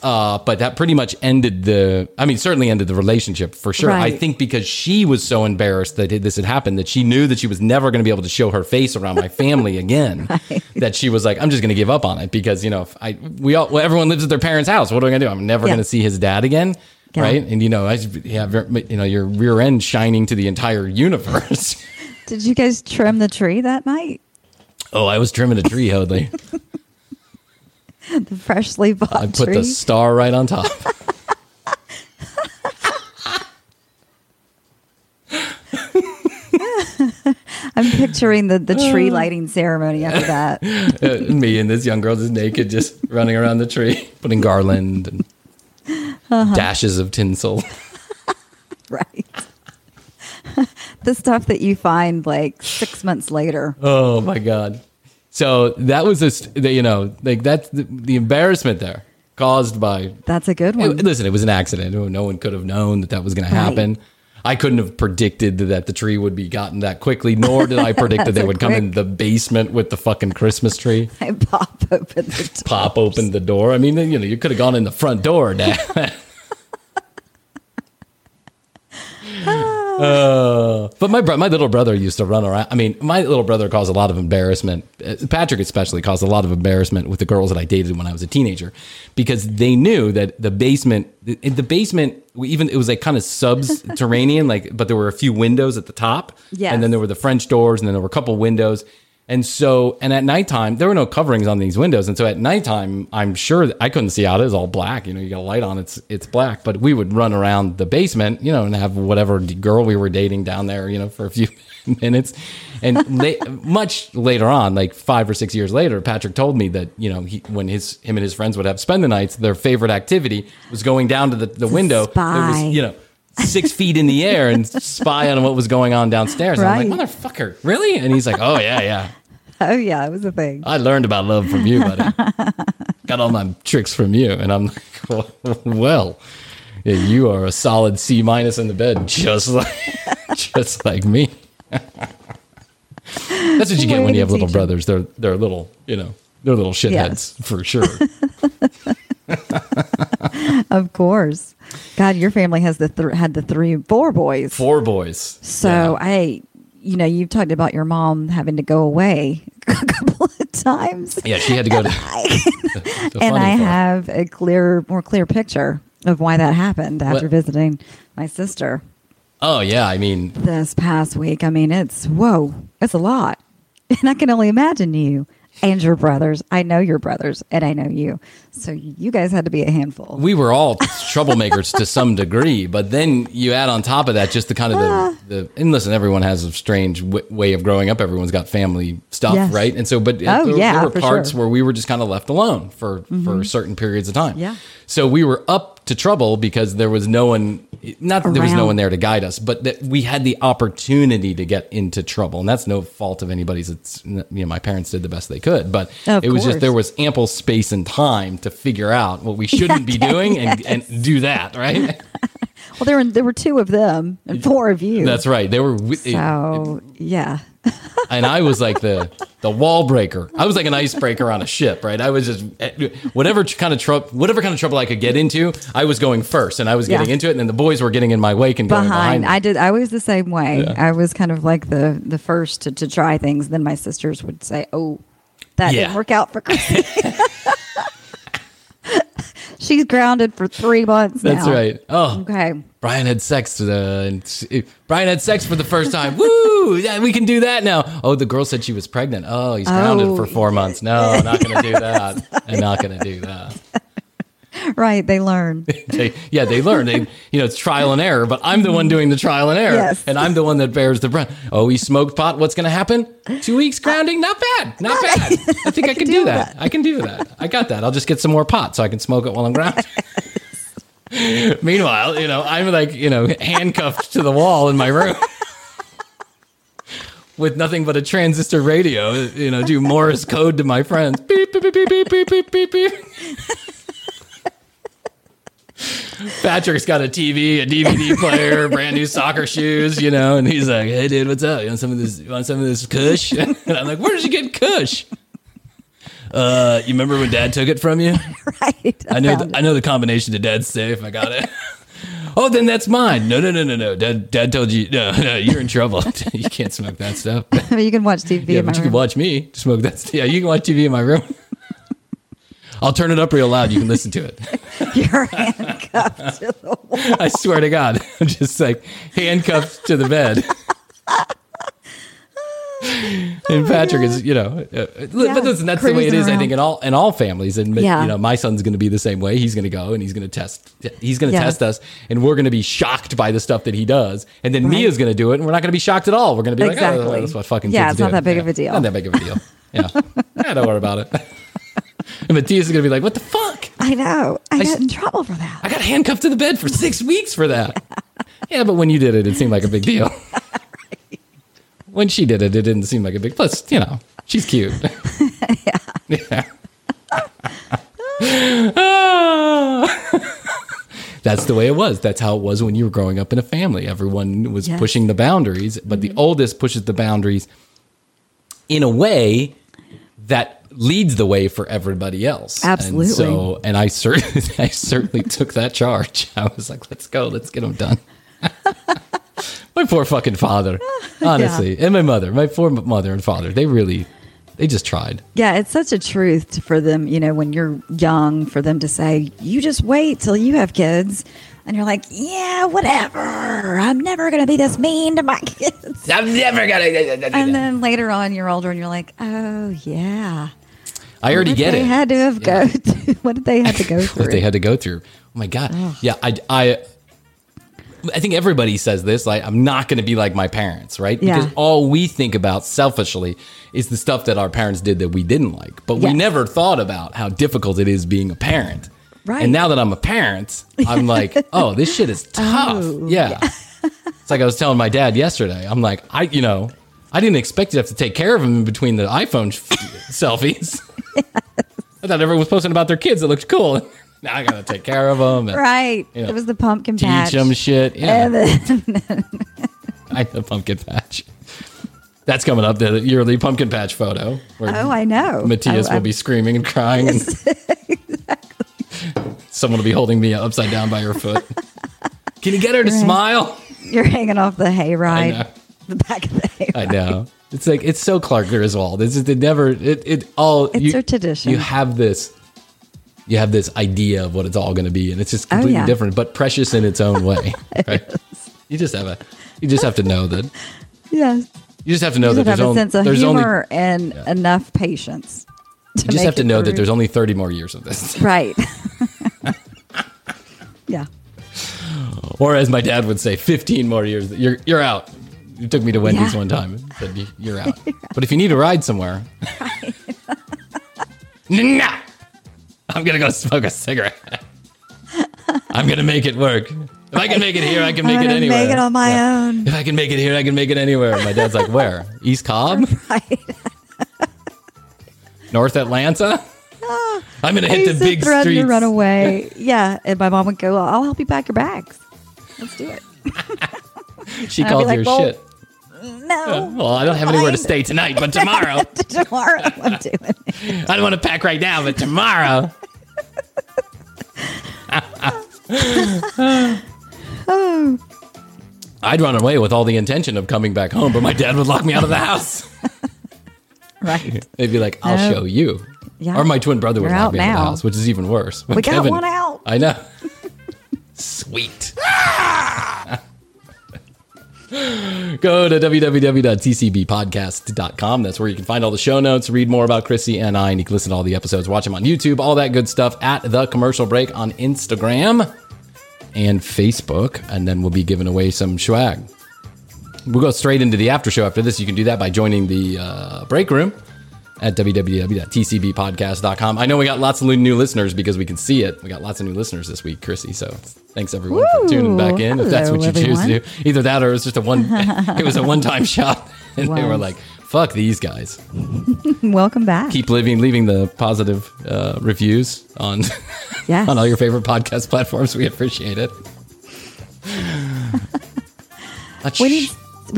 But that pretty much certainly ended the relationship for sure. Right. I think because she was so embarrassed that this had happened, that she knew that she was never going to be able to show her face around my family again, right. That she was like, I'm just going to give up on it because, you know, everyone lives at their parents' house. What am I going to do? I'm never going to see his dad again. Yeah. Right. And, you know, your rear end shining to the entire universe. Did you guys trim the tree that night? Oh, I was trimming a tree, Hoadley. The freshly bought tree. I put the star right on top. I'm picturing the tree lighting ceremony after that. Me and this young girl just naked, just running around the tree, putting garland and dashes of tinsel. Right. The stuff that you find like 6 months later. Oh, my God. So that was the embarrassment there caused by. That's a good one. Listen, it was an accident. No one could have known that was going to happen. I couldn't have predicted that the tree would be gotten that quickly, nor did I predict that they would come in the basement with the fucking Christmas tree. I pop open the door. I mean, you know, you could have gone in the front door, Dad. But my little brother used to run around. I mean, my little brother caused a lot of embarrassment. Patrick especially caused a lot of embarrassment with the girls that I dated when I was a teenager, because they knew that the basement, it was like kind of subterranean, but there were a few windows at the top. Yes. And then there were the French doors, and then there were a couple windows. And at nighttime, there were no coverings on these windows. And so at nighttime, I'm sure I couldn't see out. It was all black. You got a light on, it's black. But we would run around the basement, and have whatever girl we were dating down there, for a few minutes. And much later on, like 5 or 6 years later, Patrick told me that, when him and his friends would have spend the nights, their favorite activity was going down to the window. Spy. It was, 6 feet in the air and spy on what was going on downstairs. Right. I'm like, motherfucker, really? And he's like, oh, yeah. Oh, yeah, it was a thing. I learned about love from you, buddy. Got all my tricks from you. And I'm like, well, yeah, you are a solid C- in the bed, just like me. That's what you get when you have little brothers. They're little, they're little shitheads, yes, for sure. Of course. God, your family has had the 4 boys. 4 boys. So yeah. You've talked about your mom having to go away a couple of times. Yeah, she had to go to... I have a more clear picture of why that happened after visiting my sister. Oh, yeah, this past week, it's a lot. And I can only imagine you and your brothers. I know your brothers, and I know you. So you guys had to be a handful. We were all troublemakers to some degree, but then you add on top of that just the kind of and listen, everyone has a strange way of growing up. Everyone's got family stuff, yes, right? And so, there were parts where we were just kind of left alone for certain periods of time. Yeah. So we were up to trouble because there was no one, not that there was no one there to guide us, but that we had the opportunity to get into trouble. And that's no fault of anybody's. It's, my parents did the best they could, but it was just, there was ample space and time to figure out what we shouldn't be doing and do that, right? Well, there were 2 of them and 4 of you. That's right. They were. Yeah. And I was like the wall breaker. I was like an icebreaker on a ship, right? I was just whatever kind of trouble I could get into, I was going first, and I was getting into it, and then the boys were getting in my wake and going behind me. I was the same way. Yeah. I was kind of like the first to try things. Then my sisters would say, "Oh, that didn't work out for Krissy." She's grounded for 3 months now. That's right. Oh, okay. Bryan had sex for the first time. Woo! Yeah, we can do that now. Oh, the girl said she was pregnant. Oh, he's grounded for 4 months. No, not going to do that. I'm not going to do that. Right? They learn. They learn. They, it's trial and error. But I'm the one doing the trial and error, yes, and I'm the one that bears the brunt. Oh, he smoked pot. What's going to happen? 2 weeks grounding. Not bad. I think I can do that. I can do that. I got that. I'll just get some more pot so I can smoke it while I'm grounded. Meanwhile, I'm like, handcuffed to the wall in my room with nothing but a transistor radio, do Morse code to my friends. Beep, beep, beep, beep, beep, beep, beep, beep. Patrick's got a TV, a DVD player, brand new soccer shoes, and he's like, "Hey, dude, what's up? You want some of this Kush?" And I'm like, "Where did you get Kush?" You remember when Dad took it from you? Right. I know the combination to Dad's safe. I got it. Oh, then that's mine. No. Dad told you. No, you're in trouble. You can't smoke that stuff. You can watch TV. Yeah, but you can watch me smoke that stuff. Yeah, you can watch TV in my room. I'll turn it up real loud. You can listen to it. You're handcuffed to the wall. I swear to God. I'm just like handcuffed to the bed. And Patrick is, but listen, that's the way it is, around. I think, in all families. And, my son's going to be the same way. He's going to go and he's going to test us. And we're going to be shocked by the stuff that he does. And then Mia's going to do it. And we're not going to be shocked at all. We're going to be like, oh, that's what fucking kids do. Yeah, it's not that big of a deal. Not that big of a deal. Yeah. Yeah, don't worry about it. And Matthias is going to be like, what the fuck? I know. I got in trouble for that. I got handcuffed to the bed for 6 weeks for that. Yeah, but when you did it, it seemed like a big deal. Right. When she did it, it didn't seem like a big... Plus, she's cute. Yeah. That's the way it was. That's how it was when you were growing up in a family. Everyone was pushing the boundaries, but the oldest pushes the boundaries in a way that... leads the way for everybody else. Absolutely. And so, I certainly took that charge. I was like, let's go, let's get them done. My my poor fucking father. Honestly. Yeah. And my mother. My poor mother and father. They just tried. Yeah, it's such a truth for them, you know, when you're young, for them to say, you just wait till you have kids. And you're like, yeah, whatever. I'm never going to be this mean to my kids. I'm never going to. And then later on, you're older and you're like, oh, yeah. I already get it. What did they have to go through? What they had to go through. Oh, my God. Oh. Yeah, I think everybody says this. Like, I'm not going to be like my parents, right? Yeah. Because all we think about selfishly is the stuff that our parents did that we didn't like. But we never thought about how difficult it is being a parent. Right. And now that I'm a parent, I'm like, oh, this shit is tough. Oh, yeah. It's like I was telling my dad yesterday. I'm like, I didn't expect to have to take care of him in between the iPhone selfies. Yes. I thought everyone was posting about their kids. It looked cool. Now I got to take care of them. And, right. You know, it was the pumpkin patch. Teach them shit. Yeah. The pumpkin patch. That's coming up, the yearly pumpkin patch photo. Where I know. Matthias will be screaming and crying. Yes. Exactly. Someone will be holding me upside down by her foot. Can you get her to smile? You're hanging off the hayride. The back of the hayride. I know. It's like, it's so Clark Griswold. It's a tradition. You have this idea of what it's all going to be, and it's just completely different, but precious in its own way. Right? You just have to know that. Yes. You just have to know that there's a sense of humor and enough patience. You just have to know that there's only 30 more years of this. Right. Yeah. Or as my dad would say, 15 more years. You're out. You took me to Wendy's one time and said, you're out. But if you need a ride somewhere, nah, I'm going to go smoke a cigarette. I'm going to make it work. If I can make it here, I can make it anywhere. Make it on my own. If I can make it here, I can make it anywhere. My dad's like, where? East Cobb? Right. North Atlanta? I'm going to hit the big streets. To run away. Yeah. And my mom would go, I'll help you pack your bags. Let's do it. She called your shit. No. Well, I don't have anywhere to stay tonight, but tomorrow. Tomorrow I'm doing it. I don't want to pack right now, but tomorrow. I'd run away with all the intention of coming back home, but my dad would lock me out of the house. Right. They'd be like, I'll show you. Yeah. Or my twin brother would lock me out of the house, which is even worse. We got one out. I know. Sweet. Go to www.tcbpodcast.com. That's where you can find all the show notes, read more about Krissy and I, and you can listen to all the episodes, watch them on YouTube, all that good stuff at The Commercial Break on Instagram and Facebook. And then we'll be giving away some swag. We'll go straight into the after show after this. You can do that by joining the break room at www.tcbpodcast.com. I know we got lots of new listeners because we can see it. We got lots of new listeners this week, Krissy. So thanks everyone for tuning back in. Hello, if that's what you choose to do. Either that or it was just a one-time shot. And they were like, fuck these guys. Welcome back. Keep leaving the positive reviews on all your favorite podcast platforms. We appreciate it.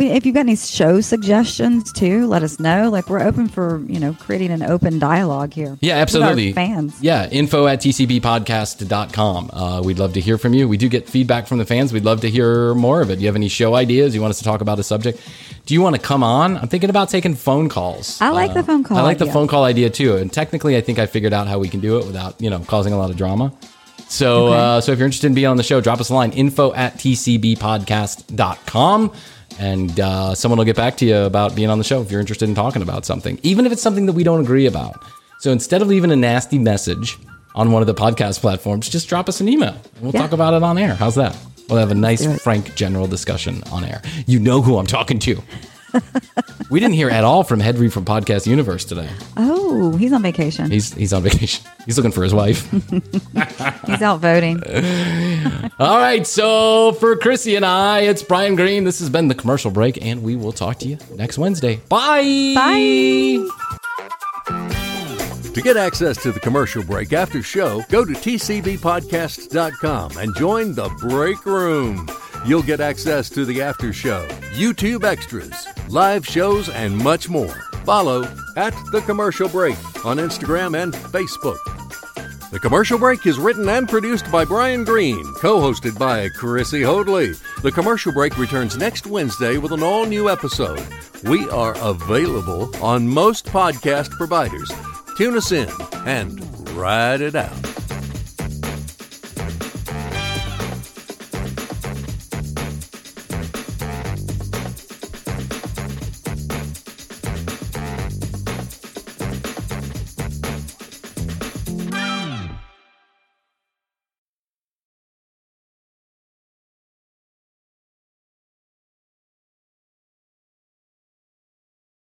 If you've got any show suggestions too, let us know. Like, we're open for, you know, creating an open dialogue here. Yeah, absolutely. With our fans. Yeah, info@tcbpodcast.com. We'd love to hear from you. We do get feedback from the fans. We'd love to hear more of it. Do you have any show ideas? You want us to talk about a subject? Do you want to come on? I'm thinking about taking phone calls. I like the phone call. I like the phone call idea too. And technically, I think I figured out how we can do it without, you know, causing a lot of drama. So, so if you're interested in being on the show, drop us a line, info@tcbpodcast.com. And someone will get back to you about being on the show if you're interested in talking about something, even if it's something that we don't agree about. So instead of leaving a nasty message on one of the podcast platforms, just drop us an email. And we'll talk about it on air. How's that? We'll have a nice, frank, general discussion on air. You know who I'm talking to. We didn't hear at all from Henry from Podcast Universe today. Oh, he's on vacation. He's on vacation. He's looking for his wife. He's out voting. All right. So for Krissy and I, it's Bryan Green. This has been The Commercial Break, and we will talk to you next Wednesday. Bye. Bye. To get access to The Commercial Break after show, go to tcbpodcasts.com and join The Break Room. You'll get access to the after show, YouTube extras, live shows, and much more. Follow @The Commercial Break on Instagram and Facebook. The Commercial Break is written and produced by Bryan Green, co-hosted by Krissy Hoadley. The Commercial Break returns next Wednesday with an all-new episode. We are available on most podcast providers. Tune us in and ride it out.